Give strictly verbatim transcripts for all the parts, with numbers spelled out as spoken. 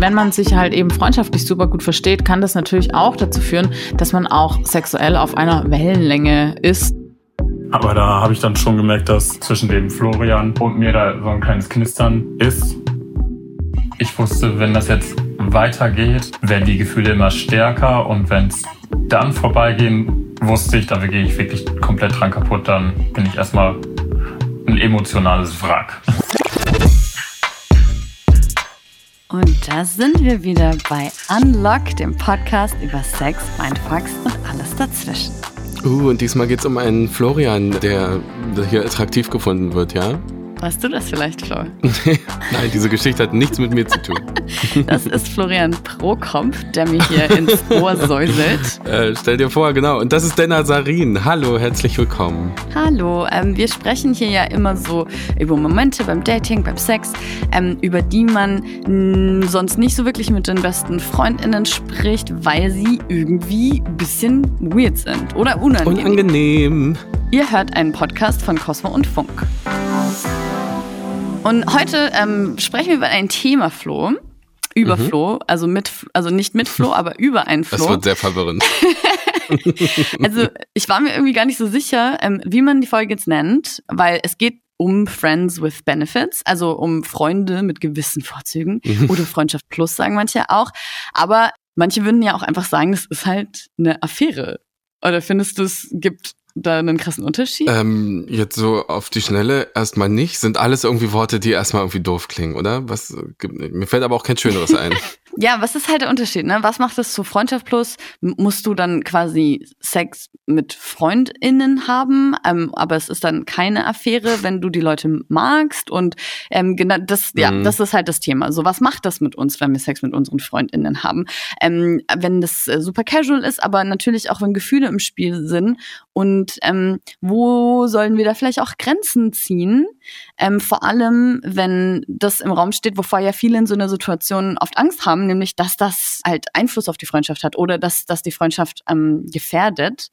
Wenn man sich halt eben freundschaftlich super gut versteht, kann das natürlich auch dazu führen, dass man auch sexuell auf einer Wellenlänge ist. Aber da habe ich dann schon gemerkt, dass zwischen dem Florian und mir da so ein kleines Knistern ist. Ich wusste, wenn das jetzt weitergeht, werden die Gefühle immer stärker und wenn es dann vorbeigehen, wusste ich, da gehe ich wirklich komplett dran kaputt, dann bin ich erstmal ein emotionales Wrack. Und da sind wir wieder bei Unlock, dem Podcast über Sex, Mindfucks und alles dazwischen. Uh, und diesmal geht's um einen Florian, der hier attraktiv gefunden wird, ja? Weißt du das vielleicht, Flo? Nein, diese Geschichte hat nichts mit mir zu tun. Das ist Florian Prokopf, der mir hier ins Ohr säuselt. Äh, stell dir vor, genau. Und das ist Dana Sarin. Hallo, herzlich willkommen. Hallo, ähm, wir sprechen hier ja immer so über Momente beim Dating, beim Sex, ähm, über die man mh, sonst nicht so wirklich mit den besten FreundInnen spricht, weil sie irgendwie ein bisschen weird sind oder unangenehm. Unangenehm. Ihr hört einen Podcast von Cosmo und Funk. Und heute ähm, sprechen wir über ein Thema, Flo, über mhm. Flo, also mit, also nicht mit Flo, aber über einen Flo. Das wird sehr verwirrend. Also ich war mir irgendwie gar nicht so sicher, ähm, wie man die Folge jetzt nennt, weil es geht um Friends with Benefits, also um Freunde mit gewissen Vorzügen mhm. oder Freundschaft plus, sagen manche auch. Aber manche würden ja auch einfach sagen, das ist halt eine Affäre. Oder findest du, es gibt da einen krassen Unterschied? Ähm, jetzt so auf die Schnelle erstmal nicht. Sind alles irgendwie Worte, die erstmal irgendwie doof klingen, oder? Was, mir fällt aber auch kein Schöneres ein. Ja, was ist halt der Unterschied, ne? Was macht das zu Freundschaft plus? Musst du dann quasi Sex mit FreundInnen haben, ähm, aber es ist dann keine Affäre, wenn du die Leute magst und ähm, genau das, ja, mhm. das ist halt das Thema. So, was macht das mit uns, wenn wir Sex mit unseren FreundInnen haben? Ähm, wenn das äh, super casual ist, aber natürlich auch, wenn Gefühle im Spiel sind und ähm, wo sollen wir da vielleicht auch Grenzen ziehen? Ähm, vor allem, wenn das im Raum steht, wovor ja viele in so einer Situation oft Angst haben, nämlich, dass das halt Einfluss auf die Freundschaft hat oder dass, dass die Freundschaft ähm, gefährdet.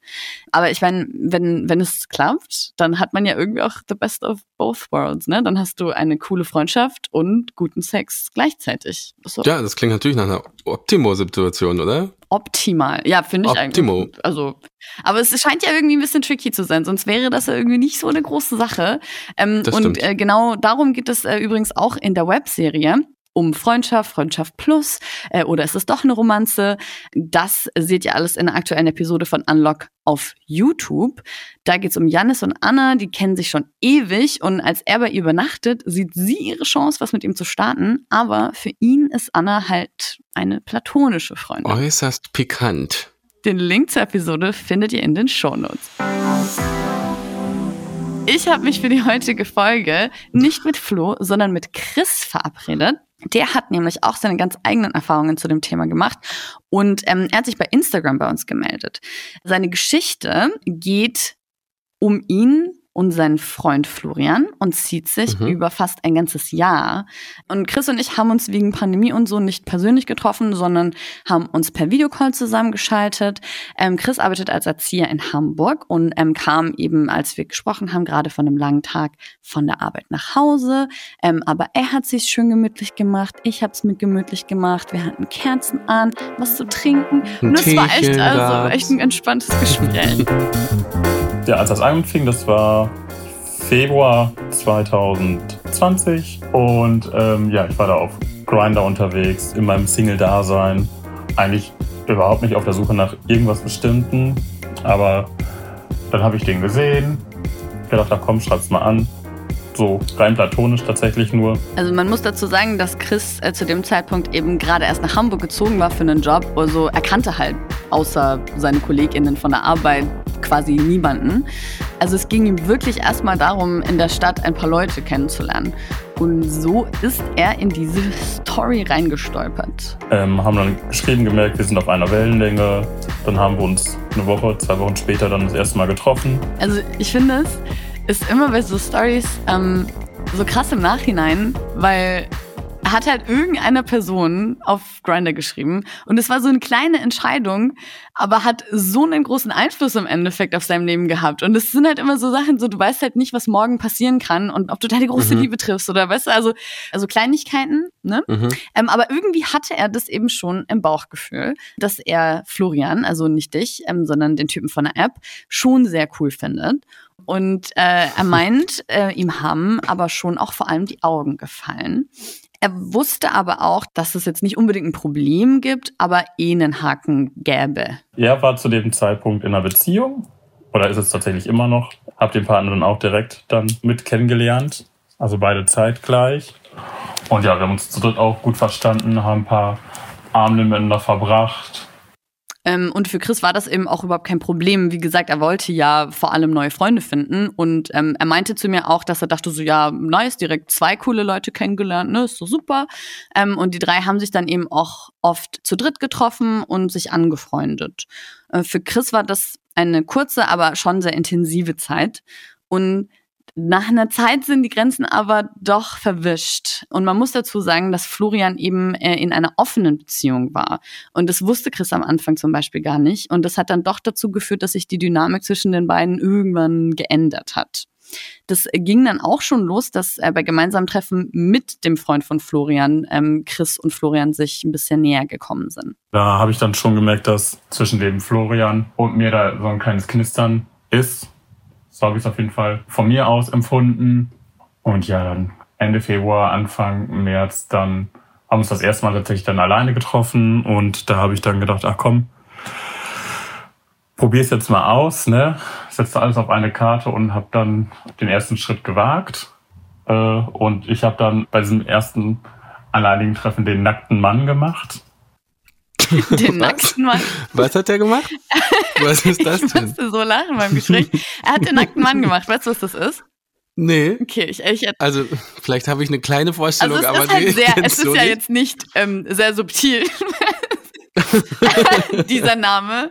Aber ich meine, wenn, wenn es klappt, dann hat man ja irgendwie auch the best of both worlds, ne? Dann hast du eine coole Freundschaft und guten Sex gleichzeitig. So. Ja, das klingt natürlich nach einer Optimo-Situation, oder? Optimal, ja, finde ich Optimo. Eigentlich. Also, aber es scheint ja irgendwie ein bisschen tricky zu sein, sonst wäre das ja irgendwie nicht so eine große Sache. Ähm, das und äh, genau darum geht es äh, übrigens auch in der Webserie. Um Freundschaft, Freundschaft plus äh, oder ist es doch eine Romanze? Das seht ihr alles in der aktuellen Episode von Unlock auf YouTube. Da geht's um Jannis und Anna, die kennen sich schon ewig und als er bei ihr übernachtet, sieht sie ihre Chance, was mit ihm zu starten, aber für ihn ist Anna halt eine platonische Freundin. Äußerst pikant. Den Link zur Episode findet ihr in den Shownotes. Ich habe mich für die heutige Folge nicht mit Flo, sondern mit Chris verabredet. Der hat nämlich auch seine ganz eigenen Erfahrungen zu dem Thema gemacht und ähm, er hat sich bei Instagram bei uns gemeldet. Seine Geschichte geht um ihn und seinen Freund Florian und zieht sich mhm. über fast ein ganzes Jahr. Und Chris und ich haben uns wegen Pandemie und so nicht persönlich getroffen, sondern haben uns per Videocall zusammengeschaltet. Ähm, Chris arbeitet als Erzieher in Hamburg und ähm, kam eben, als wir gesprochen haben, gerade von einem langen Tag von der Arbeit nach Hause. Ähm, aber er hat sich schön gemütlich gemacht, ich habe es mit gemütlich gemacht, wir hatten Kerzen an, was zu trinken. Ein und es war echt, also, echt ein entspanntes Gespräch. Ja, als das anfing, das war Februar zwanzig zwanzig und ähm, ja, ich war da auf Grindr unterwegs, in meinem Single-Dasein. Eigentlich überhaupt nicht auf der Suche nach irgendwas Bestimmten, aber dann habe ich den gesehen, gedacht, ach komm, schreib's mal an. So rein platonisch tatsächlich nur. Also man muss dazu sagen, dass Chris äh, zu dem Zeitpunkt eben gerade erst nach Hamburg gezogen war für einen Job. Also er kannte halt außer seine KollegInnen von der Arbeit quasi niemanden. Also es ging ihm wirklich erstmal darum, in der Stadt ein paar Leute kennenzulernen. Und so ist er in diese Story reingestolpert. Ähm, haben dann geschrieben, gemerkt, wir sind auf einer Wellenlänge. Dann haben wir uns eine Woche, zwei Wochen später dann das erste Mal getroffen. Also ich finde es ist immer bei so Stories ähm, so krass im Nachhinein, weil hat halt irgendeine Person auf Grindr geschrieben. Und es war so eine kleine Entscheidung, aber hat so einen großen Einfluss im Endeffekt auf seinem Leben gehabt. Und es sind halt immer so Sachen, so du weißt halt nicht, was morgen passieren kann und ob du da die große mhm. Liebe triffst oder weißt du, also, also Kleinigkeiten, ne? Mhm. Ähm, aber irgendwie hatte er das eben schon im Bauchgefühl, dass er Florian, also nicht dich, ähm, sondern den Typen von der App, schon sehr cool findet. Und äh, er meint, äh, ihm haben aber schon auch vor allem die Augen gefallen. Er wusste aber auch, dass es jetzt nicht unbedingt ein Problem gibt, aber eh einen Haken gäbe. Er war zu dem Zeitpunkt in einer Beziehung, oder ist es tatsächlich immer noch, hab den Partner dann auch direkt dann mit kennengelernt, also beide zeitgleich. Und ja, wir haben uns zu dritt auch gut verstanden, haben ein paar Abende miteinander verbracht. Und für Chris war das eben auch überhaupt kein Problem. Wie gesagt, er wollte ja vor allem neue Freunde finden. Und ähm, er meinte zu mir auch, dass er dachte so, ja, nice, direkt zwei coole Leute kennengelernt, ne, ist so super. Ähm, und die drei haben sich dann eben auch oft zu dritt getroffen und sich angefreundet. Äh, für Chris war das eine kurze, aber schon sehr intensive Zeit. Und nach einer Zeit sind die Grenzen aber doch verwischt. Und man muss dazu sagen, dass Florian eben äh, in einer offenen Beziehung war. Und das wusste Chris am Anfang zum Beispiel gar nicht. Und das hat dann doch dazu geführt, dass sich die Dynamik zwischen den beiden irgendwann geändert hat. Das ging dann auch schon los, dass äh, bei gemeinsamen Treffen mit dem Freund von Florian, ähm, Chris und Florian, sich ein bisschen näher gekommen sind. Da habe ich dann schon gemerkt, dass zwischen dem Florian und mir da so ein kleines Knistern ist. So habe ich es auf jeden Fall von mir aus empfunden. Und ja, dann Ende Februar, Anfang März, dann haben wir uns das erste Mal tatsächlich dann alleine getroffen. Und da habe ich dann gedacht, ach komm, probier's jetzt mal aus, ne? Setze alles auf eine Karte und habe dann den ersten Schritt gewagt. Und ich habe dann bei diesem ersten alleinigen Treffen den nackten Mann gemacht. Den nackten Mann. Was hat der gemacht? Was ist das denn? Ich musste so lachen beim Gespräch. Er hat den nackten Mann gemacht. Weißt du, was das ist? Nee. Okay, ich, ich also vielleicht habe ich eine kleine Vorstellung, also es aber ist halt sehr, es ist ja jetzt nicht ähm, sehr subtil. Dieser Name.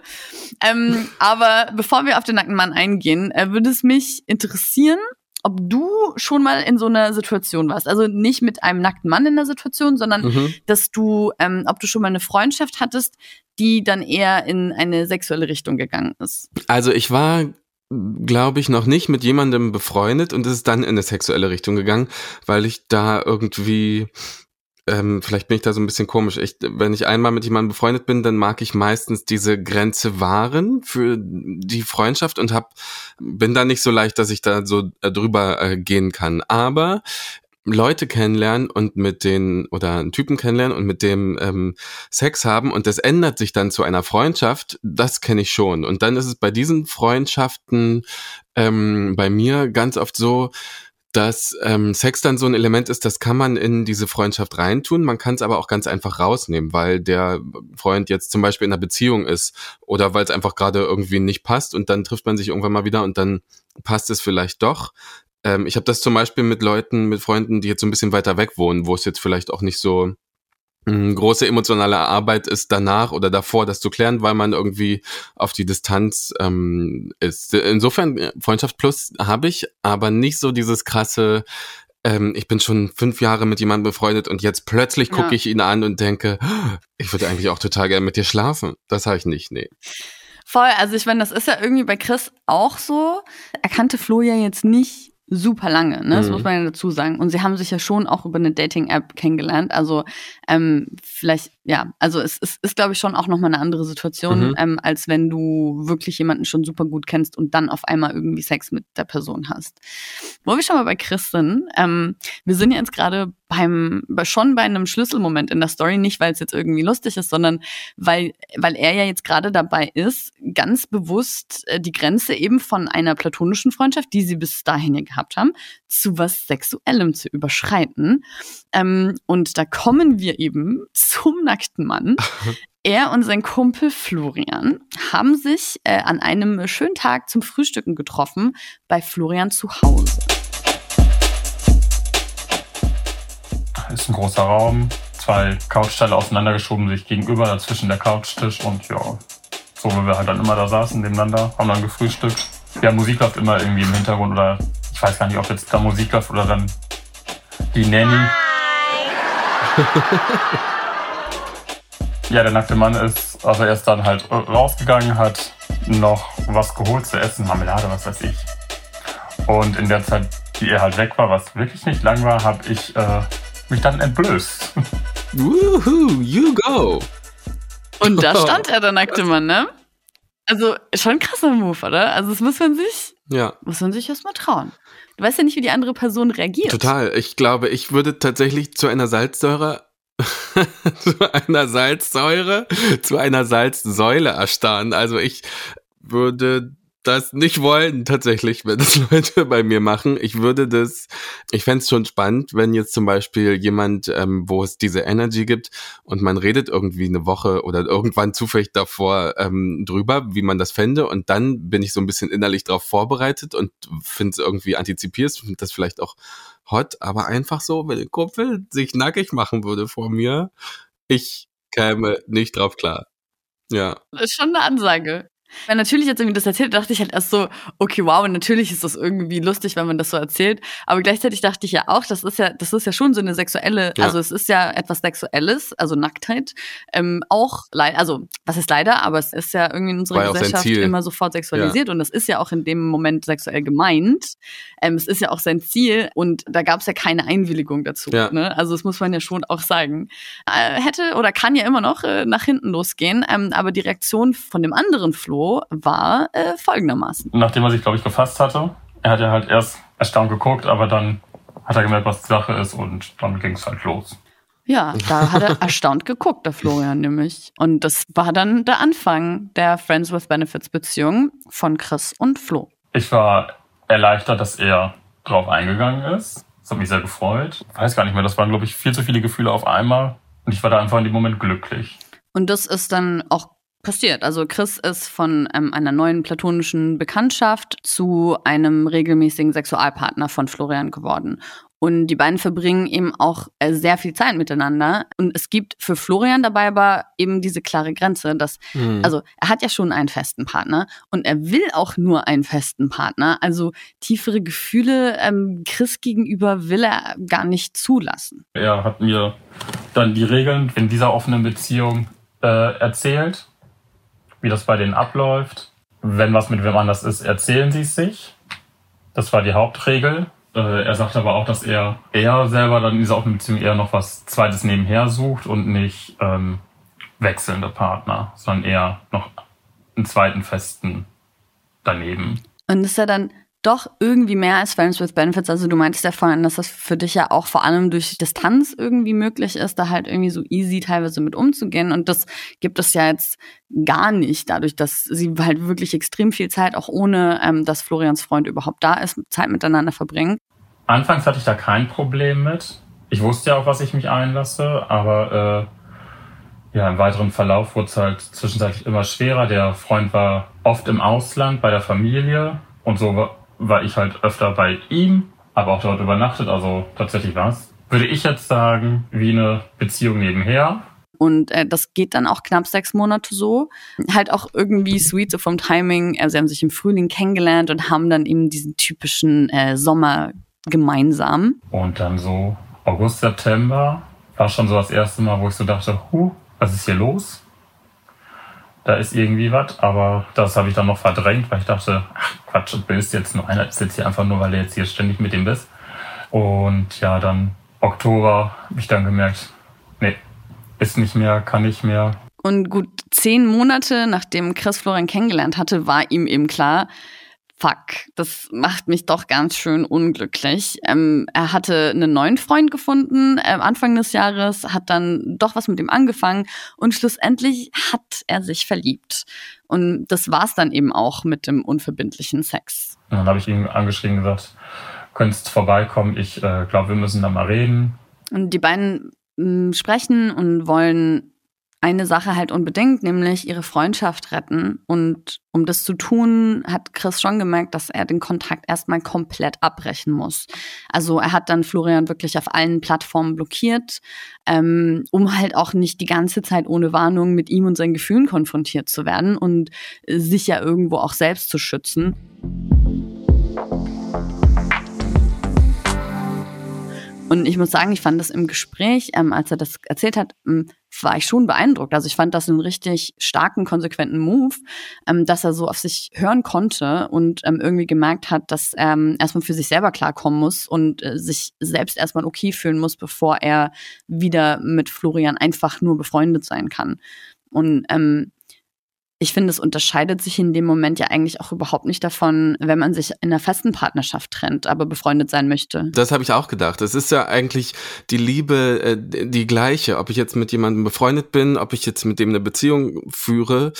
Ähm, aber bevor wir auf den nackten Mann eingehen, würde es mich interessieren, ob du schon mal in so einer Situation warst. Also nicht mit einem nackten Mann in der Situation, sondern mhm. dass du, ähm, ob du schon mal eine Freundschaft hattest, die dann eher in eine sexuelle Richtung gegangen ist. Also ich war, glaube ich, noch nicht mit jemandem befreundet und es ist dann in eine sexuelle Richtung gegangen, weil ich da irgendwie... Ähm, vielleicht bin ich da so ein bisschen komisch. Ich, wenn ich einmal mit jemandem befreundet bin, dann mag ich meistens diese Grenze wahren für die Freundschaft und hab, bin da nicht so leicht, dass ich da so drüber äh, gehen kann. Aber Leute kennenlernen und mit den, oder einen Typen kennenlernen und mit dem ähm, Sex haben und das ändert sich dann zu einer Freundschaft, das kenne ich schon. Und dann ist es bei diesen Freundschaften ähm, bei mir ganz oft so, dass ähm, Sex dann so ein Element ist, das kann man in diese Freundschaft reintun, man kann es aber auch ganz einfach rausnehmen, weil der Freund jetzt zum Beispiel in einer Beziehung ist oder weil es einfach gerade irgendwie nicht passt und dann trifft man sich irgendwann mal wieder und dann passt es vielleicht doch. Ähm, ich habe das zum Beispiel mit Leuten, mit Freunden, die jetzt so ein bisschen weiter weg wohnen, wo es jetzt vielleicht auch nicht so ähm, große emotionale Arbeit ist, danach oder davor das zu klären, weil man irgendwie auf die Distanz ähm, ist. Insofern Freundschaft plus habe ich, aber nicht so dieses krasse, ähm, ich bin schon fünf Jahre mit jemandem befreundet und jetzt plötzlich gucke ja. ich ihn an und denke, oh, ich würde eigentlich auch total gerne mit dir schlafen. Das habe ich nicht, nee. Voll, also ich meine, das ist ja irgendwie bei Chris auch so. Er kannte Flo ja jetzt nicht super lange, ne? Das mhm. muss man ja dazu sagen. Und sie haben sich ja schon auch über eine Dating-App kennengelernt. Also ähm, vielleicht, ja, also es, es ist, glaube ich, schon auch nochmal eine andere Situation, mhm. ähm, als wenn du wirklich jemanden schon super gut kennst und dann auf einmal irgendwie Sex mit der Person hast. Wo wir schon mal bei Chris sind, ähm, wir sind ja jetzt gerade beim schon bei einem Schlüsselmoment in der Story, nicht weil es jetzt irgendwie lustig ist, sondern weil weil er ja jetzt gerade dabei ist, ganz bewusst äh, die Grenze eben von einer platonischen Freundschaft, die sie bis dahin ja gehabt haben, zu was Sexuellem zu überschreiten. Ähm, und da kommen wir eben zum nackten Mann. Er und sein Kumpel Florian haben sich äh, an einem schönen Tag zum Frühstücken getroffen bei Florian zu Hause. Ist ein großer Raum, zwei Couchteile auseinandergeschoben, sich gegenüber, dazwischen der Couchtisch und ja, so wie wir halt dann immer da saßen nebeneinander, haben dann gefrühstückt. Ja, Musik läuft immer irgendwie im Hintergrund oder ich weiß gar nicht, ob jetzt da Musik läuft oder dann die Nanny. Ja, der nackte Mann ist, also er ist dann halt rausgegangen, hat noch was geholt zu essen, Marmelade, was weiß ich. Und in der Zeit, die er halt weg war, was wirklich nicht lang war, habe ich äh, mich dann entblößt. Woohoo, you go! Und da stand er, der nackte Mann, ne? Also schon ein krasser Move, oder? Also das muss man sich, ja. muss man sich erstmal trauen. Du weißt ja nicht, wie die andere Person reagiert. Total. Ich glaube, ich würde tatsächlich zu einer Salzsäure zu einer Salzsäure, zu einer Salzsäule erstarren. Also ich würde das nicht wollen, tatsächlich, wenn das Leute bei mir machen. Ich würde das, ich fände es schon spannend, wenn jetzt zum Beispiel jemand, ähm, wo es diese Energy gibt und man redet irgendwie eine Woche oder irgendwann zufällig davor ähm, drüber, wie man das fände, und dann bin ich so ein bisschen innerlich drauf vorbereitet und finde es irgendwie antizipierst, finde das vielleicht auch hot, aber einfach so, wenn der Kumpel sich nackig machen würde vor mir, ich käme nicht drauf klar. Ja. Das ist schon eine Ansage. Weil natürlich, als irgendwie das erzählt, dachte ich halt erst so, okay, wow, natürlich ist das irgendwie lustig, wenn man das so erzählt. Aber gleichzeitig dachte ich ja auch, das ist ja, das ist ja schon so eine sexuelle, ja. also es ist ja etwas Sexuelles, also Nacktheit, ähm, auch, also was ist leider, aber es ist ja irgendwie in unserer Gesellschaft immer sofort sexualisiert, ja. und das ist ja auch in dem Moment sexuell gemeint. Ähm, es ist ja auch sein Ziel, und da gab es ja keine Einwilligung dazu. Ja. Ne? Also das muss man ja schon auch sagen. Äh, hätte oder kann ja immer noch äh, nach hinten losgehen, ähm, aber die Reaktion von dem anderen Flo war äh, folgendermaßen. Nachdem er sich, glaube ich, gefasst hatte, er hat ja halt erst erstaunt geguckt, aber dann hat er gemerkt, was die Sache ist, und dann ging es halt los. Ja, da hat er erstaunt geguckt, der Florian nämlich. Und das war dann der Anfang der Friends with Benefits Beziehung von Chris und Flo. Ich war erleichtert, dass er drauf eingegangen ist. Das hat mich sehr gefreut. Ich weiß gar nicht mehr, das waren, glaube ich, viel zu viele Gefühle auf einmal. Und ich war da einfach in dem Moment glücklich. Und das ist dann auch passiert. Also Chris ist von ähm, einer neuen platonischen Bekanntschaft zu einem regelmäßigen Sexualpartner von Florian geworden. Und die beiden verbringen eben auch äh, sehr viel Zeit miteinander. Und es gibt für Florian dabei aber eben diese klare Grenze, dass, mhm. also er hat ja schon einen festen Partner und er will auch nur einen festen Partner. Also tiefere Gefühle ähm, Chris gegenüber will er gar nicht zulassen. Er hat mir dann die Regeln in dieser offenen Beziehung äh, erzählt, wie das bei denen abläuft. Wenn was mit wem anders ist, erzählen sie es sich. Das war die Hauptregel. Äh, er sagt aber auch, dass er eher selber dann in dieser offenen Beziehung eher noch was Zweites nebenher sucht und nicht ähm, wechselnde Partner, sondern eher noch einen zweiten festen daneben. Und ist er dann doch irgendwie mehr als Friends with Benefits? Also du meintest ja vorhin, dass das für dich ja auch vor allem durch Distanz irgendwie möglich ist, da halt irgendwie so easy teilweise mit umzugehen, und das gibt es ja jetzt gar nicht, dadurch, dass sie halt wirklich extrem viel Zeit, auch ohne ähm, dass Florians Freund überhaupt da ist, Zeit miteinander verbringen. Anfangs hatte ich da kein Problem mit. Ich wusste ja auch, was ich mich einlasse, aber äh, ja, im weiteren Verlauf wurde es halt zwischenzeitlich immer schwerer. Der Freund war oft im Ausland bei der Familie, und so war war ich halt öfter bei ihm, aber auch dort übernachtet, also tatsächlich war es, würde ich jetzt sagen, wie eine Beziehung nebenher. Und äh, das geht dann auch knapp sechs Monate so. Halt auch irgendwie sweet, so vom Timing. Äh, sie haben sich im Frühling kennengelernt und haben dann eben diesen typischen äh, Sommer gemeinsam. Und dann so August, September war schon so das erste Mal, wo ich so dachte, huh, was ist hier los? Da ist irgendwie was, aber das habe ich dann noch verdrängt, weil ich dachte, ach Quatsch, du bist jetzt nur einer, ist jetzt hier einfach nur, weil du jetzt hier ständig mit ihm bist. Und ja, dann Oktober habe ich dann gemerkt, nee, ist nicht mehr, kann nicht mehr. Und gut zehn Monate, nachdem Chris Florian kennengelernt hatte, war ihm eben klar, fuck, das macht mich doch ganz schön unglücklich. Ähm, er hatte einen neuen Freund gefunden äh, Anfang des Jahres, hat dann doch was mit ihm angefangen, und schlussendlich hat er sich verliebt. Und das war's dann eben auch mit dem unverbindlichen Sex. Und dann habe ich ihn angeschrieben und gesagt, könntest vorbeikommen, ich äh, glaube, wir müssen da mal reden. Und die beiden mh, sprechen und wollen eine Sache halt unbedingt, nämlich ihre Freundschaft retten. Und um das zu tun, hat Chris schon gemerkt, dass er den Kontakt erstmal komplett abbrechen muss. Also er hat dann Florian wirklich auf allen Plattformen blockiert, ähm, um halt auch nicht die ganze Zeit ohne Warnung mit ihm und seinen Gefühlen konfrontiert zu werden und sich ja irgendwo auch selbst zu schützen. Und ich muss sagen, ich fand das im Gespräch, ähm, als er das erzählt hat, ähm, war ich schon beeindruckt. Also ich fand das einen richtig starken, konsequenten Move, ähm, dass er so auf sich hören konnte und ähm, irgendwie gemerkt hat, dass er ähm, erstmal für sich selber klarkommen muss und äh, sich selbst erstmal okay fühlen muss, bevor er wieder mit Florian einfach nur befreundet sein kann. Und ähm, ich finde, es unterscheidet sich in dem Moment ja eigentlich auch überhaupt nicht davon, wenn man sich in einer festen Partnerschaft trennt, aber befreundet sein möchte. Das habe ich auch gedacht. Es ist ja eigentlich die Liebe äh, die gleiche, ob ich jetzt mit jemandem befreundet bin, ob ich jetzt mit dem eine Beziehung führe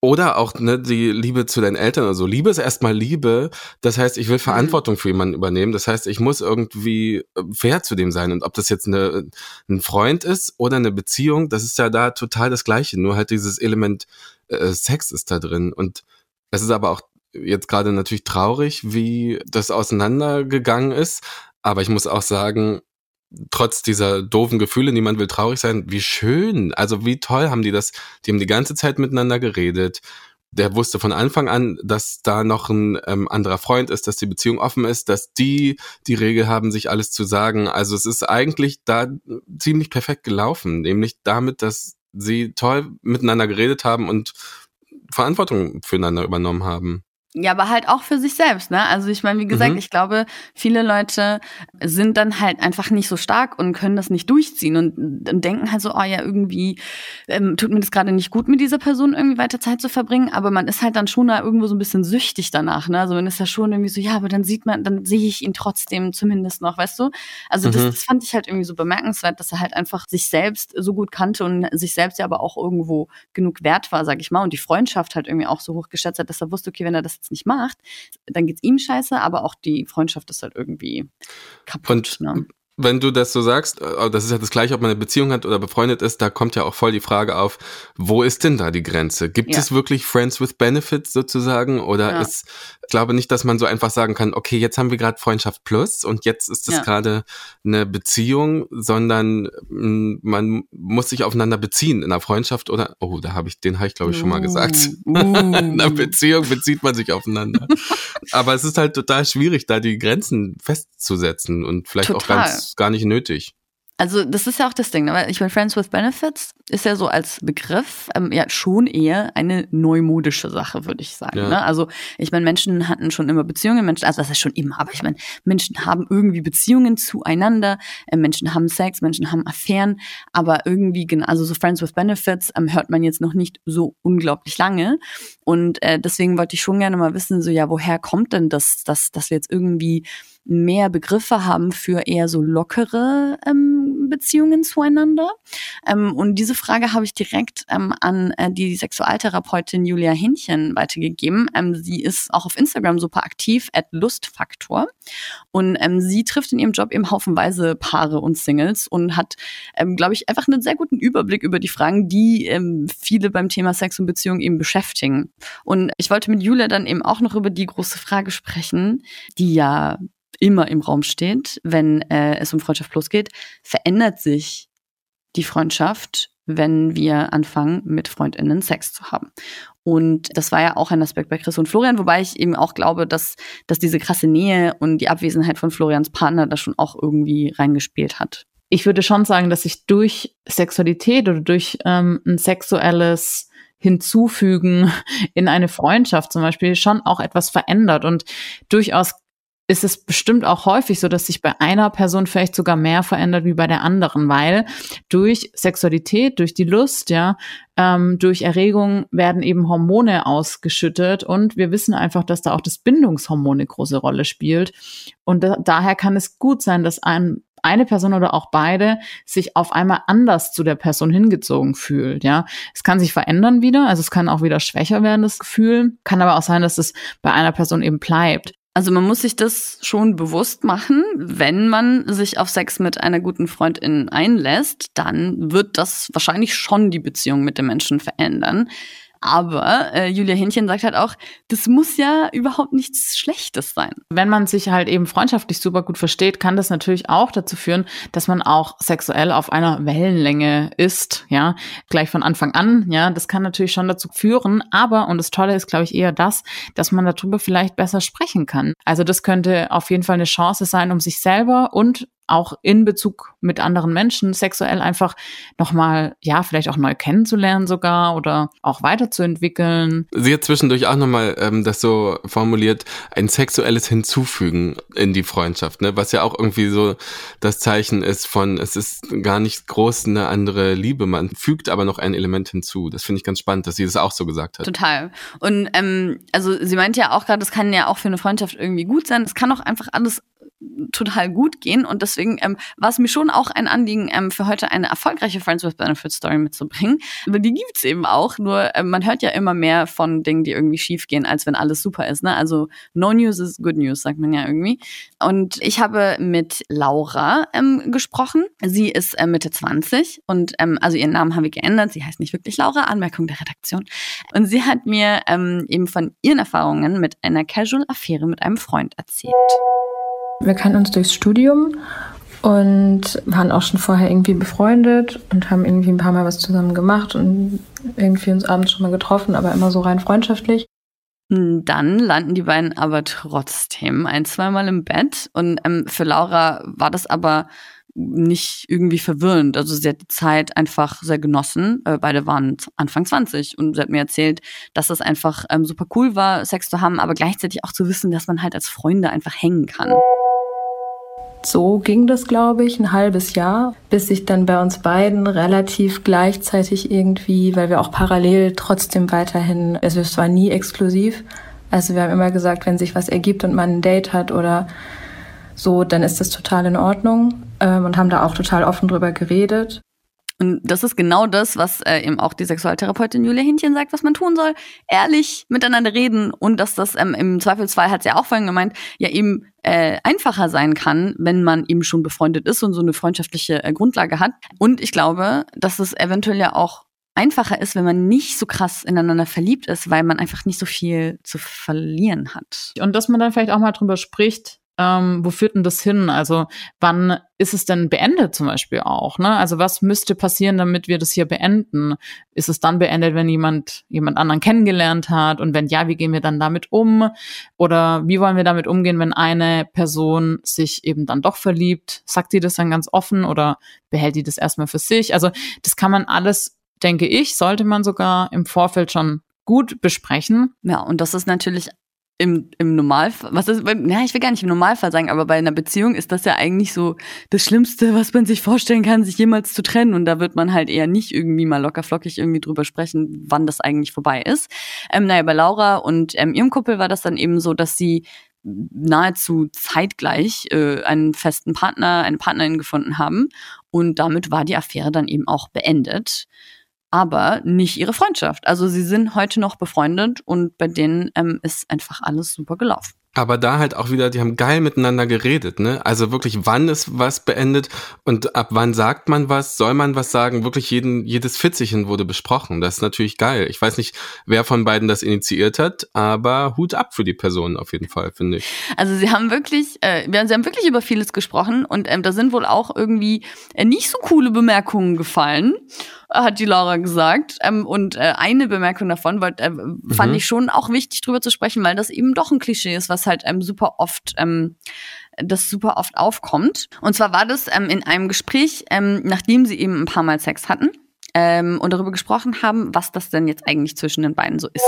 oder auch ne, die Liebe zu deinen Eltern oder so. Liebe ist erstmal Liebe. Das heißt, ich will Verantwortung mhm. für jemanden übernehmen. Das heißt, ich muss irgendwie fair zu dem sein. Und ob das jetzt eine, ein Freund ist oder eine Beziehung, das ist ja da total das Gleiche. Nur halt dieses Element Sex ist da drin und es ist aber auch jetzt gerade natürlich traurig, wie das auseinandergegangen ist, aber ich muss auch sagen, trotz dieser doofen Gefühle, niemand will traurig sein, wie schön, also wie toll haben die das, die haben die ganze Zeit miteinander geredet, der wusste von Anfang an, dass da noch ein ähm, anderer Freund ist, dass die Beziehung offen ist, dass die die Regel haben, sich alles zu sagen, also es ist eigentlich da ziemlich perfekt gelaufen, nämlich damit, dass sie toll miteinander geredet haben und Verantwortung füreinander übernommen haben. Ja, aber halt auch für sich selbst, ne? Also ich meine, wie gesagt, mhm. ich glaube, viele Leute sind dann halt einfach nicht so stark und können das nicht durchziehen und, und denken halt so, oh ja, irgendwie ähm, tut mir das gerade nicht gut, mit dieser Person irgendwie weiter Zeit zu verbringen, aber man ist halt dann schon da irgendwo so ein bisschen süchtig danach, ne? Also man ist ja schon irgendwie so, ja, aber dann sieht man, dann sehe ich ihn trotzdem zumindest noch, weißt du? Also mhm. das, das fand ich halt irgendwie so bemerkenswert, dass er halt einfach sich selbst so gut kannte und sich selbst ja aber auch irgendwo genug wert war, sag ich mal, und die Freundschaft halt irgendwie auch so hoch geschätzt hat, dass er wusste, okay, wenn er das nicht macht, dann geht's ihm scheiße, aber auch die Freundschaft ist halt irgendwie kaputt. Und ne? Wenn du das so sagst, das ist ja das Gleiche, ob man eine Beziehung hat oder befreundet ist, da kommt ja auch voll die Frage auf, wo ist denn da die Grenze? Gibt ja. es wirklich Friends with Benefits sozusagen oder ja. ist, ich glaube nicht, dass man so einfach sagen kann, okay, jetzt haben wir gerade Freundschaft plus und jetzt ist es ja. gerade eine Beziehung, sondern man muss sich aufeinander beziehen in einer Freundschaft oder, oh, da habe ich, den habe ich glaube ich schon mal gesagt. Uh. In einer Beziehung bezieht man sich aufeinander. Aber es ist halt total schwierig, da die Grenzen festzusetzen und vielleicht total. Auch ganz gar nicht nötig. Also das ist ja auch das Ding, weil ich meine, Friends with Benefits ist ja so als Begriff ähm, ja schon eher eine neumodische Sache, würde ich sagen. Ja. Ne? Also ich meine, Menschen hatten schon immer Beziehungen, Menschen, also das ist schon immer, aber ich meine, Menschen haben irgendwie Beziehungen zueinander, äh, Menschen haben Sex, Menschen haben Affären, aber irgendwie, also so Friends with Benefits ähm, hört man jetzt noch nicht so unglaublich lange und äh, deswegen wollte ich schon gerne mal wissen, so ja, woher kommt denn das, dass, dass wir jetzt irgendwie mehr Begriffe haben für eher so lockere ähm, Beziehungen zueinander. Ähm, und diese Frage habe ich direkt ähm, an äh, die Sexualtherapeutin Julia Henchen weitergegeben. Ähm, sie ist auch auf Instagram super aktiv, at Lustfaktor. Und ähm, sie trifft in ihrem Job eben haufenweise Paare und Singles und hat, ähm, glaube ich, einfach einen sehr guten Überblick über die Fragen, die ähm, viele beim Thema Sex und Beziehung eben beschäftigen. Und ich wollte mit Julia dann eben auch noch über die große Frage sprechen, die ja immer im Raum steht, wenn äh, es um Freundschaft plus geht, verändert sich die Freundschaft, wenn wir anfangen, mit FreundInnen Sex zu haben. Und das war ja auch ein Aspekt bei Chris und Florian, wobei ich eben auch glaube, dass, dass diese krasse Nähe und die Abwesenheit von Florians Partner da schon auch irgendwie reingespielt hat. Ich würde schon sagen, dass sich durch Sexualität oder durch ähm, ein sexuelles Hinzufügen in eine Freundschaft zum Beispiel schon auch etwas verändert und durchaus ist es bestimmt auch häufig so, dass sich bei einer Person vielleicht sogar mehr verändert wie bei der anderen, weil durch Sexualität, durch die Lust, ja, ähm, durch Erregung werden eben Hormone ausgeschüttet und wir wissen einfach, dass da auch das Bindungshormon eine große Rolle spielt und da, daher kann es gut sein, dass ein eine Person oder auch beide sich auf einmal anders zu der Person hingezogen fühlt, ja. Es kann sich verändern wieder, also es kann auch wieder schwächer werden, das Gefühl, kann aber auch sein, dass es bei einer Person eben bleibt. Also man muss sich das schon bewusst machen, wenn man sich auf Sex mit einer guten Freundin einlässt, dann wird das wahrscheinlich schon die Beziehung mit dem Menschen verändern. Aber äh, Julia Henchen sagt halt auch, das muss ja überhaupt nichts Schlechtes sein. Wenn man sich halt eben freundschaftlich super gut versteht, kann das natürlich auch dazu führen, dass man auch sexuell auf einer Wellenlänge ist, ja, gleich von Anfang an, ja, das kann natürlich schon dazu führen, aber, und das Tolle ist, glaube ich, eher das, dass man darüber vielleicht besser sprechen kann. Also das könnte auf jeden Fall eine Chance sein, um sich selber und auch in Bezug mit anderen Menschen sexuell einfach nochmal, ja, vielleicht auch neu kennenzulernen sogar oder auch weiterzuentwickeln. Sie hat zwischendurch auch nochmal ähm, das so formuliert, ein sexuelles Hinzufügen in die Freundschaft, ne? Was ja auch irgendwie so das Zeichen ist von, es ist gar nicht groß eine andere Liebe, man fügt aber noch ein Element hinzu. Das finde ich ganz spannend, dass sie das auch so gesagt hat. Total. Und ähm, also sie meint ja auch gerade, das kann ja auch für eine Freundschaft irgendwie gut sein, es kann auch einfach alles total gut gehen und deswegen ähm, war es mir schon auch ein Anliegen, ähm, für heute eine erfolgreiche Friends with Benefits Story mitzubringen. Aber die gibt's eben auch, nur äh, man hört ja immer mehr von Dingen, die irgendwie schief gehen, als wenn alles super ist, ne? Also no news is good news, sagt man ja irgendwie. Und ich habe mit Laura ähm, gesprochen. Sie ist äh, Mitte zwanzig und ähm, also ihren Namen haben wir geändert. Sie heißt nicht wirklich Laura, Anmerkung der Redaktion. Und sie hat mir ähm, eben von ihren Erfahrungen mit einer Casual-Affäre mit einem Freund erzählt. Wir kannten uns durchs Studium und waren auch schon vorher irgendwie befreundet und haben irgendwie ein paar Mal was zusammen gemacht und irgendwie uns abends schon mal getroffen, aber immer so rein freundschaftlich. Dann landen die beiden aber trotzdem ein, zweimal im Bett und ähm, für Laura war das aber nicht irgendwie verwirrend. Also sie hat die Zeit einfach sehr genossen. Äh, beide waren Anfang zwanzig und sie hat mir erzählt, dass das einfach ähm, super cool war, Sex zu haben, aber gleichzeitig auch zu wissen, dass man halt als Freunde einfach hängen kann. So ging das, glaube ich, ein halbes Jahr, bis sich dann bei uns beiden relativ gleichzeitig irgendwie, weil wir auch parallel trotzdem weiterhin, also es war nie exklusiv, also wir haben immer gesagt, wenn sich was ergibt und man ein Date hat oder so, dann ist das total in Ordnung ähm, und haben da auch total offen drüber geredet. Und das ist genau das, was äh, eben auch die Sexualtherapeutin Julia Henchen sagt, was man tun soll. Ehrlich miteinander reden und dass das ähm, im Zweifelsfall, hat sie ja auch vorhin gemeint, ja eben äh, einfacher sein kann, wenn man eben schon befreundet ist und so eine freundschaftliche äh, Grundlage hat. Und ich glaube, dass es eventuell ja auch einfacher ist, wenn man nicht so krass ineinander verliebt ist, weil man einfach nicht so viel zu verlieren hat. Und dass man dann vielleicht auch mal drüber spricht, Ähm, wo führt denn das hin? Also wann ist es denn beendet zum Beispiel auch? Ne? Also was müsste passieren, damit wir das hier beenden? Ist es dann beendet, wenn jemand jemand anderen kennengelernt hat? Und wenn ja, wie gehen wir dann damit um? Oder wie wollen wir damit umgehen, wenn eine Person sich eben dann doch verliebt? Sagt die das dann ganz offen oder behält die das erstmal für sich? Also das kann man alles, denke ich, sollte man sogar im Vorfeld schon gut besprechen. Ja, und das ist natürlich Im, im Normalfall, was ist, na, ich will gar nicht im Normalfall sagen, aber bei einer Beziehung ist das ja eigentlich so das Schlimmste, was man sich vorstellen kann, sich jemals zu trennen. Und da wird man halt eher nicht irgendwie mal lockerflockig irgendwie drüber sprechen, wann das eigentlich vorbei ist. Ähm, naja, bei Laura und ähm, ihrem Kumpel war das dann eben so, dass sie nahezu zeitgleich äh, einen festen Partner, eine Partnerin gefunden haben. Und damit war die Affäre dann eben auch beendet. Aber nicht ihre Freundschaft. Also sie sind heute noch befreundet und bei denen ähm, ist einfach alles super gelaufen. Aber da halt auch wieder, die haben geil miteinander geredet, ne? Also wirklich, wann ist was beendet und ab wann sagt man was, soll man was sagen? Wirklich jeden, jedes Fitzelchen wurde besprochen. Das ist natürlich geil. Ich weiß nicht, wer von beiden das initiiert hat, aber Hut ab für die Person auf jeden Fall, finde ich. Also sie haben wirklich, äh, wir haben, sie haben wirklich über vieles gesprochen und ähm, da sind wohl auch irgendwie äh, nicht so coole Bemerkungen gefallen, hat die Laura gesagt. Ähm, und äh, eine Bemerkung davon weil, äh, fand mhm. ich schon auch wichtig, drüber zu sprechen, weil das eben doch ein Klischee ist, was halt ähm, super oft ähm, das super oft aufkommt. Und zwar war das ähm, in einem Gespräch, ähm, nachdem sie eben ein paar Mal Sex hatten ähm, und darüber gesprochen haben, was das denn jetzt eigentlich zwischen den beiden so ist.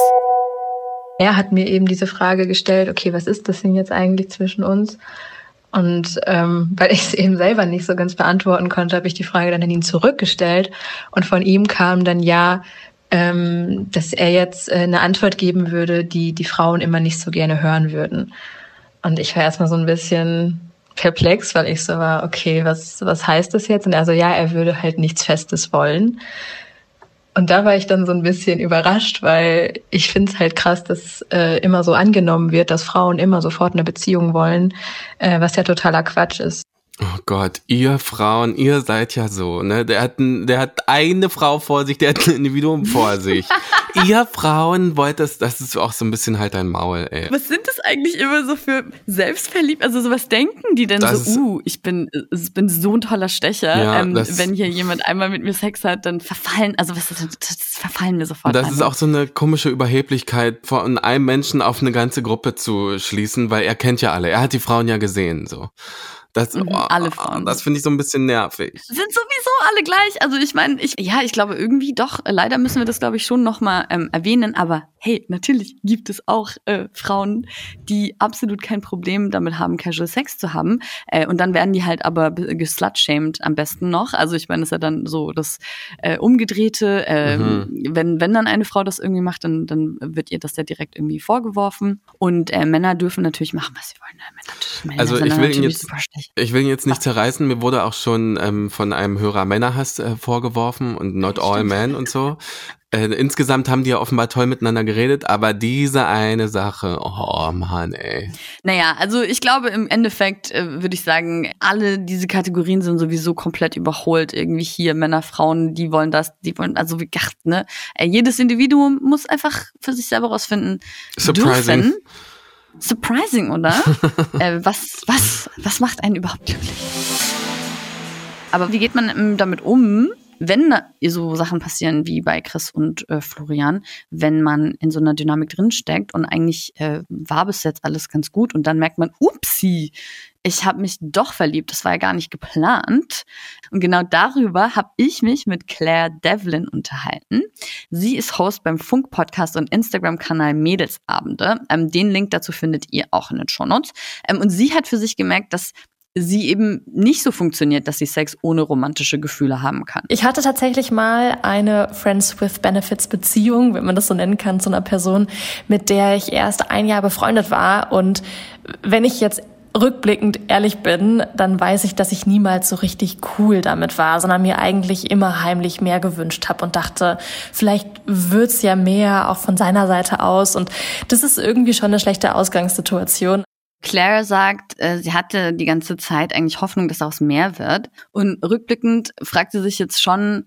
Er hat mir eben diese Frage gestellt, okay, was ist das denn jetzt eigentlich zwischen uns? Und ähm, weil ich es eben selber nicht so ganz beantworten konnte, habe ich die Frage dann an ihn zurückgestellt. Und von ihm kam dann ja, ähm, dass er jetzt äh, eine Antwort geben würde, die die Frauen immer nicht so gerne hören würden. Und ich war erstmal so ein bisschen perplex, weil ich so war, okay, was was heißt das jetzt? Und er so, ja, er würde halt nichts Festes wollen. Und da war ich dann so ein bisschen überrascht, weil ich finde es halt krass, dass äh, immer so angenommen wird, dass Frauen immer sofort eine Beziehung wollen, äh, was ja totaler Quatsch ist. Oh Gott, ihr Frauen, ihr seid ja so, ne? Der hat, ein, der hat eine Frau vor sich, der hat ein Individuum vor sich. Ihr Frauen wollt das, das ist auch so ein bisschen halt dein Maul, ey. Was sind das eigentlich immer so für selbstverliebt? Also so was denken die denn das so? Uh, ich bin, ich bin so ein toller Stecher. Ja, ähm, wenn hier jemand einmal mit mir Sex hat, dann verfallen, also was das, das verfallen wir sofort. Das einmal. Ist auch so eine komische Überheblichkeit, von einem Menschen auf eine ganze Gruppe zu schließen, weil er kennt ja alle, er hat die Frauen ja gesehen, so. Das, oh, alle Frauen. Das finde ich so ein bisschen nervig. Sind sowieso alle gleich. Also ich meine, ich, ja, ich glaube irgendwie doch, leider müssen wir das, glaube ich, schon nochmal ähm, erwähnen. Aber hey, natürlich gibt es auch äh, Frauen, die absolut kein Problem damit haben, Casual Sex zu haben. Äh, und dann werden die halt aber geslutshamed am besten noch. Also ich meine, das ist ja dann so das äh, Umgedrehte. Äh, mhm. wenn, wenn dann eine Frau das irgendwie macht, dann, dann wird ihr das ja direkt irgendwie vorgeworfen. Und äh, Männer dürfen natürlich machen, was sie wollen. Männer, Männer also ich will jetzt super schlecht. Ich will ihn jetzt nicht zerreißen, mir wurde auch schon ähm, von einem Hörer Männerhass äh, vorgeworfen und not all men und so. Äh, insgesamt haben die ja offenbar toll miteinander geredet, aber diese eine Sache, oh Mann, ey. Naja, also ich glaube im Endeffekt äh, würde ich sagen, alle diese Kategorien sind sowieso komplett überholt. Irgendwie hier Männer, Frauen, die wollen das, die wollen, also wie gesagt, ne? Äh, jedes Individuum muss einfach für sich selber rausfinden. Surprising. Dürfen. Surprising, oder? äh, was, was, was macht einen überhaupt glücklich? Aber wie geht man damit um, wenn so Sachen passieren wie bei Chris und äh, Florian, wenn man in so einer Dynamik drinsteckt und eigentlich äh, war bis jetzt alles ganz gut und dann merkt man, upsi, ich habe mich doch verliebt, das war ja gar nicht geplant. Und genau darüber habe ich mich mit Claire Devlin unterhalten. Sie ist Host beim Funk-Podcast und Instagram-Kanal Mädelsabende. Ähm, den Link dazu findet ihr auch in den Shownotes. Ähm, und sie hat für sich gemerkt, dass sie eben nicht so funktioniert, dass sie Sex ohne romantische Gefühle haben kann. Ich hatte tatsächlich mal eine Friends with Benefits Beziehung, wenn man das so nennen kann, zu einer Person, mit der ich erst ein Jahr befreundet war. Und wenn ich jetzt rückblickend ehrlich bin, dann weiß ich, dass ich niemals so richtig cool damit war, sondern mir eigentlich immer heimlich mehr gewünscht habe und dachte, vielleicht wird's ja mehr auch von seiner Seite aus. Und das ist irgendwie schon eine schlechte Ausgangssituation. Claire sagt, sie hatte die ganze Zeit eigentlich Hoffnung, dass daraus mehr wird. Und rückblickend fragt sie sich jetzt schon,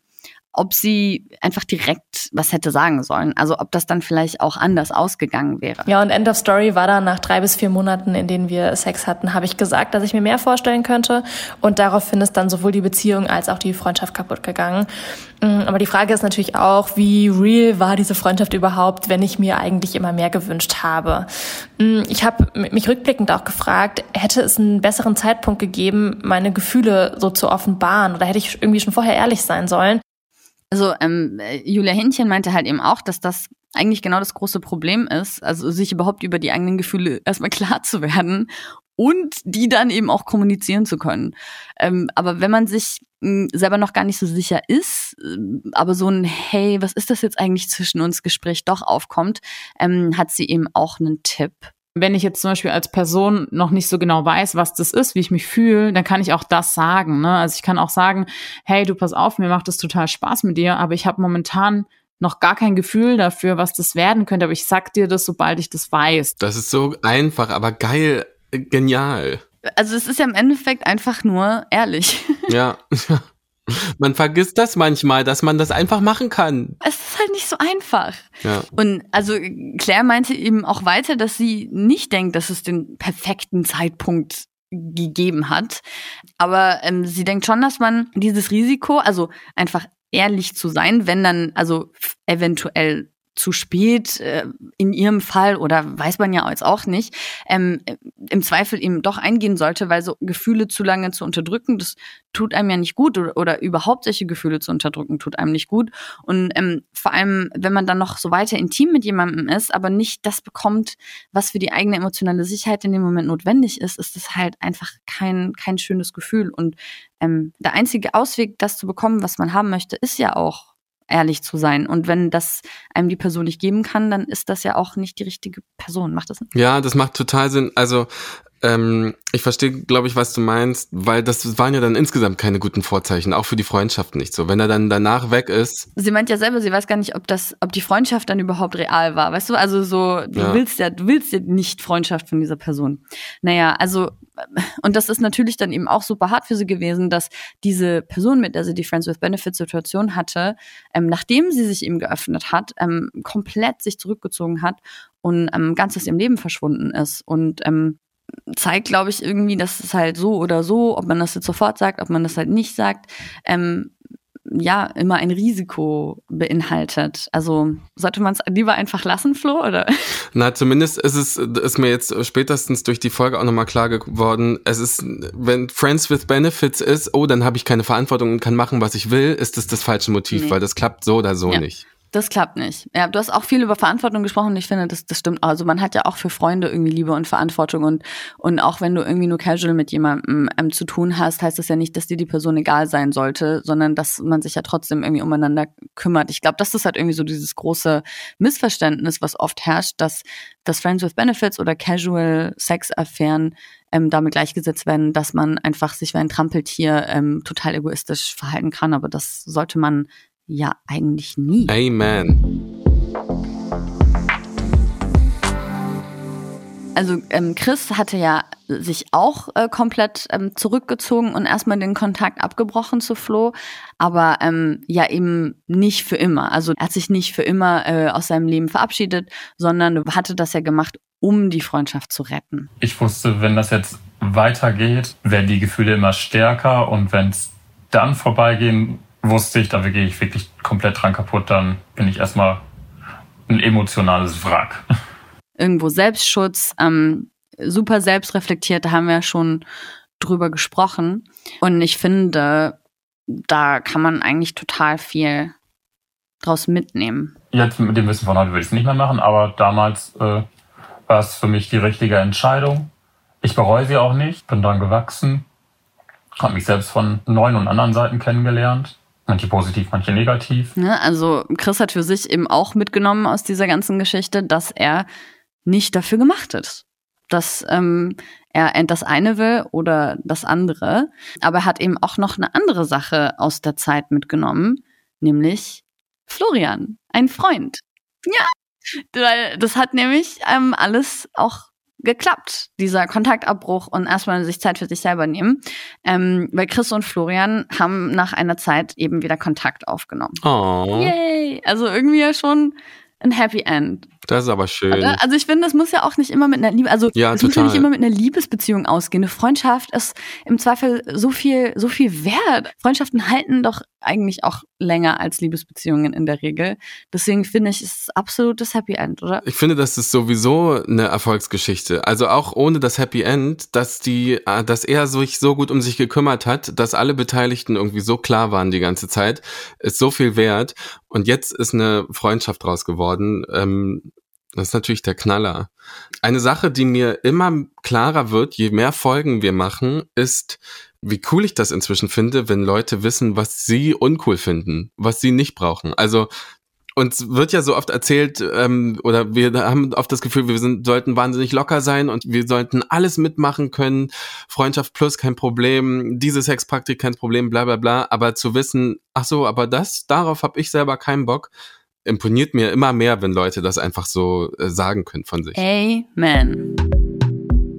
ob sie einfach direkt was hätte sagen sollen. Also ob das dann vielleicht auch anders ausgegangen wäre. Ja, und End of Story war dann nach drei bis vier Monaten, in denen wir Sex hatten, habe ich gesagt, dass ich mir mehr vorstellen könnte. Und daraufhin ist dann sowohl die Beziehung als auch die Freundschaft kaputt gegangen. Aber die Frage ist natürlich auch, wie real war diese Freundschaft überhaupt, wenn ich mir eigentlich immer mehr gewünscht habe. Ich habe mich rückblickend auch gefragt, hätte es einen besseren Zeitpunkt gegeben, meine Gefühle so zu offenbaren? Oder hätte ich irgendwie schon vorher ehrlich sein sollen? Also ähm, Julia Henchen meinte halt eben auch, dass das eigentlich genau das große Problem ist, also sich überhaupt über die eigenen Gefühle erstmal klar zu werden und die dann eben auch kommunizieren zu können. Ähm, aber wenn man sich mh, selber noch gar nicht so sicher ist, äh, aber so ein hey, was ist das jetzt eigentlich zwischen uns Gespräch doch aufkommt, ähm, hat sie eben auch einen Tipp. Wenn ich jetzt zum Beispiel als Person noch nicht so genau weiß, was das ist, wie ich mich fühle, dann kann ich auch das sagen, ne? Also ich kann auch sagen, hey, du pass auf, mir macht das total Spaß mit dir, aber ich habe momentan noch gar kein Gefühl dafür, was das werden könnte, aber ich sag dir das, sobald ich das weiß. Das ist so einfach, aber geil, genial. Also es ist ja im Endeffekt einfach nur ehrlich. Ja, ja. Man vergisst das manchmal, dass man das einfach machen kann. Es ist halt nicht so einfach. Ja. Und also Claire meinte eben auch weiter, dass sie nicht denkt, dass es den perfekten Zeitpunkt gegeben hat. Aber ähm, sie denkt schon, dass man dieses Risiko, also einfach ehrlich zu sein, wenn dann also eventuell zu spät äh, in ihrem Fall oder weiß man ja jetzt auch nicht, ähm, im Zweifel eben doch eingehen sollte, weil so Gefühle zu lange zu unterdrücken, das tut einem ja nicht gut oder, oder überhaupt solche Gefühle zu unterdrücken, tut einem nicht gut. Und ähm, vor allem, wenn man dann noch so weiter intim mit jemandem ist, aber nicht das bekommt, was für die eigene emotionale Sicherheit in dem Moment notwendig ist, ist das halt einfach kein, kein schönes Gefühl. Und ähm, der einzige Ausweg, das zu bekommen, was man haben möchte, ist ja auch ehrlich zu sein. Und wenn das einem die Person nicht geben kann, dann ist das ja auch nicht die richtige Person. Macht das Sinn? Ja, das macht total Sinn. Also ähm, ich verstehe, glaube ich, was du meinst, weil das waren ja dann insgesamt keine guten Vorzeichen, auch für die Freundschaft nicht so. Wenn er dann danach weg ist. Sie meint ja selber, sie weiß gar nicht, ob das, ob die Freundschaft dann überhaupt real war. Weißt du, also so, du ja. willst ja, du willst ja nicht Freundschaft von dieser Person. Naja, also und das ist natürlich dann eben auch super hart für sie gewesen, dass diese Person, mit der sie die Friends with Benefits Situation hatte, ähm, nachdem sie sich eben geöffnet hat, ähm, komplett sich zurückgezogen hat und ähm, ganz aus ihrem Leben verschwunden ist. Und ähm, zeigt, glaube ich, irgendwie, dass es halt so oder so, ob man das jetzt sofort sagt, ob man das halt nicht sagt, ähm, ja immer ein Risiko beinhaltet. Also sollte man es lieber einfach lassen, Flo, oder? Na, zumindest ist es ist mir jetzt spätestens durch die Folge auch nochmal klar geworden, es ist, wenn Friends with Benefits ist, oh, dann habe ich keine Verantwortung und kann machen, was ich will, ist das das falsche Motiv, nee. Weil das klappt so oder so ja. nicht. Das klappt nicht. Ja, du hast auch viel über Verantwortung gesprochen und ich finde, das, das stimmt. Also man hat ja auch für Freunde irgendwie Liebe und Verantwortung und und auch wenn du irgendwie nur casual mit jemandem ähm, zu tun hast, heißt das ja nicht, dass dir die Person egal sein sollte, sondern dass man sich ja trotzdem irgendwie umeinander kümmert. Ich glaube, das ist halt irgendwie so dieses große Missverständnis, was oft herrscht, dass, dass Friends with Benefits oder Casual Sex-Affären ähm, damit gleichgesetzt werden, dass man einfach sich wie ein Trampeltier ähm, total egoistisch verhalten kann. Aber das sollte man ja, eigentlich nie. Amen. Also ähm, Chris hatte ja sich auch äh, komplett ähm, zurückgezogen und erstmal den Kontakt abgebrochen zu Flo, aber ähm, ja eben nicht für immer. Also er hat sich nicht für immer äh, aus seinem Leben verabschiedet, sondern hatte das ja gemacht, um die Freundschaft zu retten. Ich wusste, wenn das jetzt weitergeht, werden die Gefühle immer stärker und wenn es dann vorbeigehen wusste ich, da gehe ich wirklich komplett dran kaputt, dann bin ich erstmal ein emotionales Wrack. Irgendwo Selbstschutz, ähm, super selbstreflektiert, da haben wir ja schon drüber gesprochen. Und ich finde, da kann man eigentlich total viel draus mitnehmen. Jetzt mit dem Wissen von heute würde ich es nicht mehr machen, aber damals äh, war es für mich die richtige Entscheidung. Ich bereue sie auch nicht, bin dran gewachsen, habe mich selbst von neuen und anderen Seiten kennengelernt. Manche positiv, manche negativ. Ne, also Chris hat für sich eben auch mitgenommen aus dieser ganzen Geschichte, dass er nicht dafür gemacht ist. Dass ähm, er das eine will oder das andere. Aber er hat eben auch noch eine andere Sache aus der Zeit mitgenommen, nämlich Florian, ein Freund. Ja, das hat nämlich ähm, alles auch geklappt, dieser Kontaktabbruch und erstmal sich Zeit für sich selber nehmen. Ähm, weil Chris und Florian haben nach einer Zeit eben wieder Kontakt aufgenommen. Oh. Yay! Also irgendwie ja schon ein Happy End. Das ist aber schön. Oder? Also ich finde, das muss ja auch nicht immer mit einer Liebe, also ja, das total. Muss ja nicht immer mit einer Liebesbeziehung ausgehen. Eine Freundschaft ist im Zweifel so viel, so viel wert. Freundschaften halten doch eigentlich auch länger als Liebesbeziehungen in der Regel. Deswegen finde ich, es ist absolutes Happy End, oder? Ich finde, das ist sowieso eine Erfolgsgeschichte. Also auch ohne das Happy End, dass die, dass er sich so gut um sich gekümmert hat, dass alle Beteiligten irgendwie so klar waren die ganze Zeit, ist so viel wert. Und jetzt ist eine Freundschaft draus geworden. Ähm, Das ist natürlich der Knaller. Eine Sache, die mir immer klarer wird, je mehr Folgen wir machen, ist, wie cool ich das inzwischen finde, wenn Leute wissen, was sie uncool finden, was sie nicht brauchen. Also uns wird ja so oft erzählt, ähm, oder wir haben oft das Gefühl, wir sind, sollten wahnsinnig locker sein und wir sollten alles mitmachen können. Freundschaft plus, kein Problem. Diese Sexpraktik, kein Problem, bla bla bla. Aber zu wissen, ach so, aber das, darauf habe ich selber keinen Bock, imponiert mir immer mehr, wenn Leute das einfach so sagen können von sich. Amen.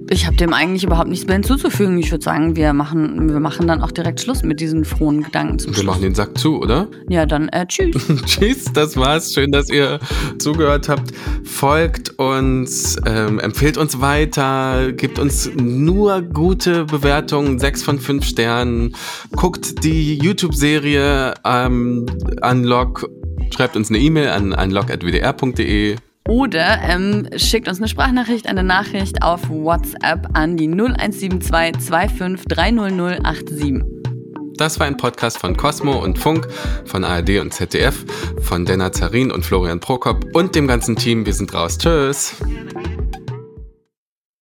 Ich habe dem eigentlich überhaupt nichts mehr hinzuzufügen. Ich würde sagen, wir machen, wir machen dann auch direkt Schluss mit diesen frohen Gedanken zum Schluss. Wir machen den Sack zu, oder? Ja, dann äh, tschüss. Tschüss, das war's. Schön, dass ihr zugehört habt. Folgt uns, ähm, empfehlt uns weiter, gebt uns nur gute Bewertungen, sechs von fünf Sternen. Guckt die YouTube-Serie ähm, Unlock. Schreibt uns eine E-Mail an unlock at w d r punkt d e. Oder ähm, schickt uns eine Sprachnachricht, eine Nachricht auf WhatsApp an die null eins sieben zwei zwei fünf drei null null acht sieben. Das war ein Podcast von Cosmo und Funk, von A R D und Z D F, von Dana Sarin und Florian Prokopf und dem ganzen Team. Wir sind raus. Tschüss.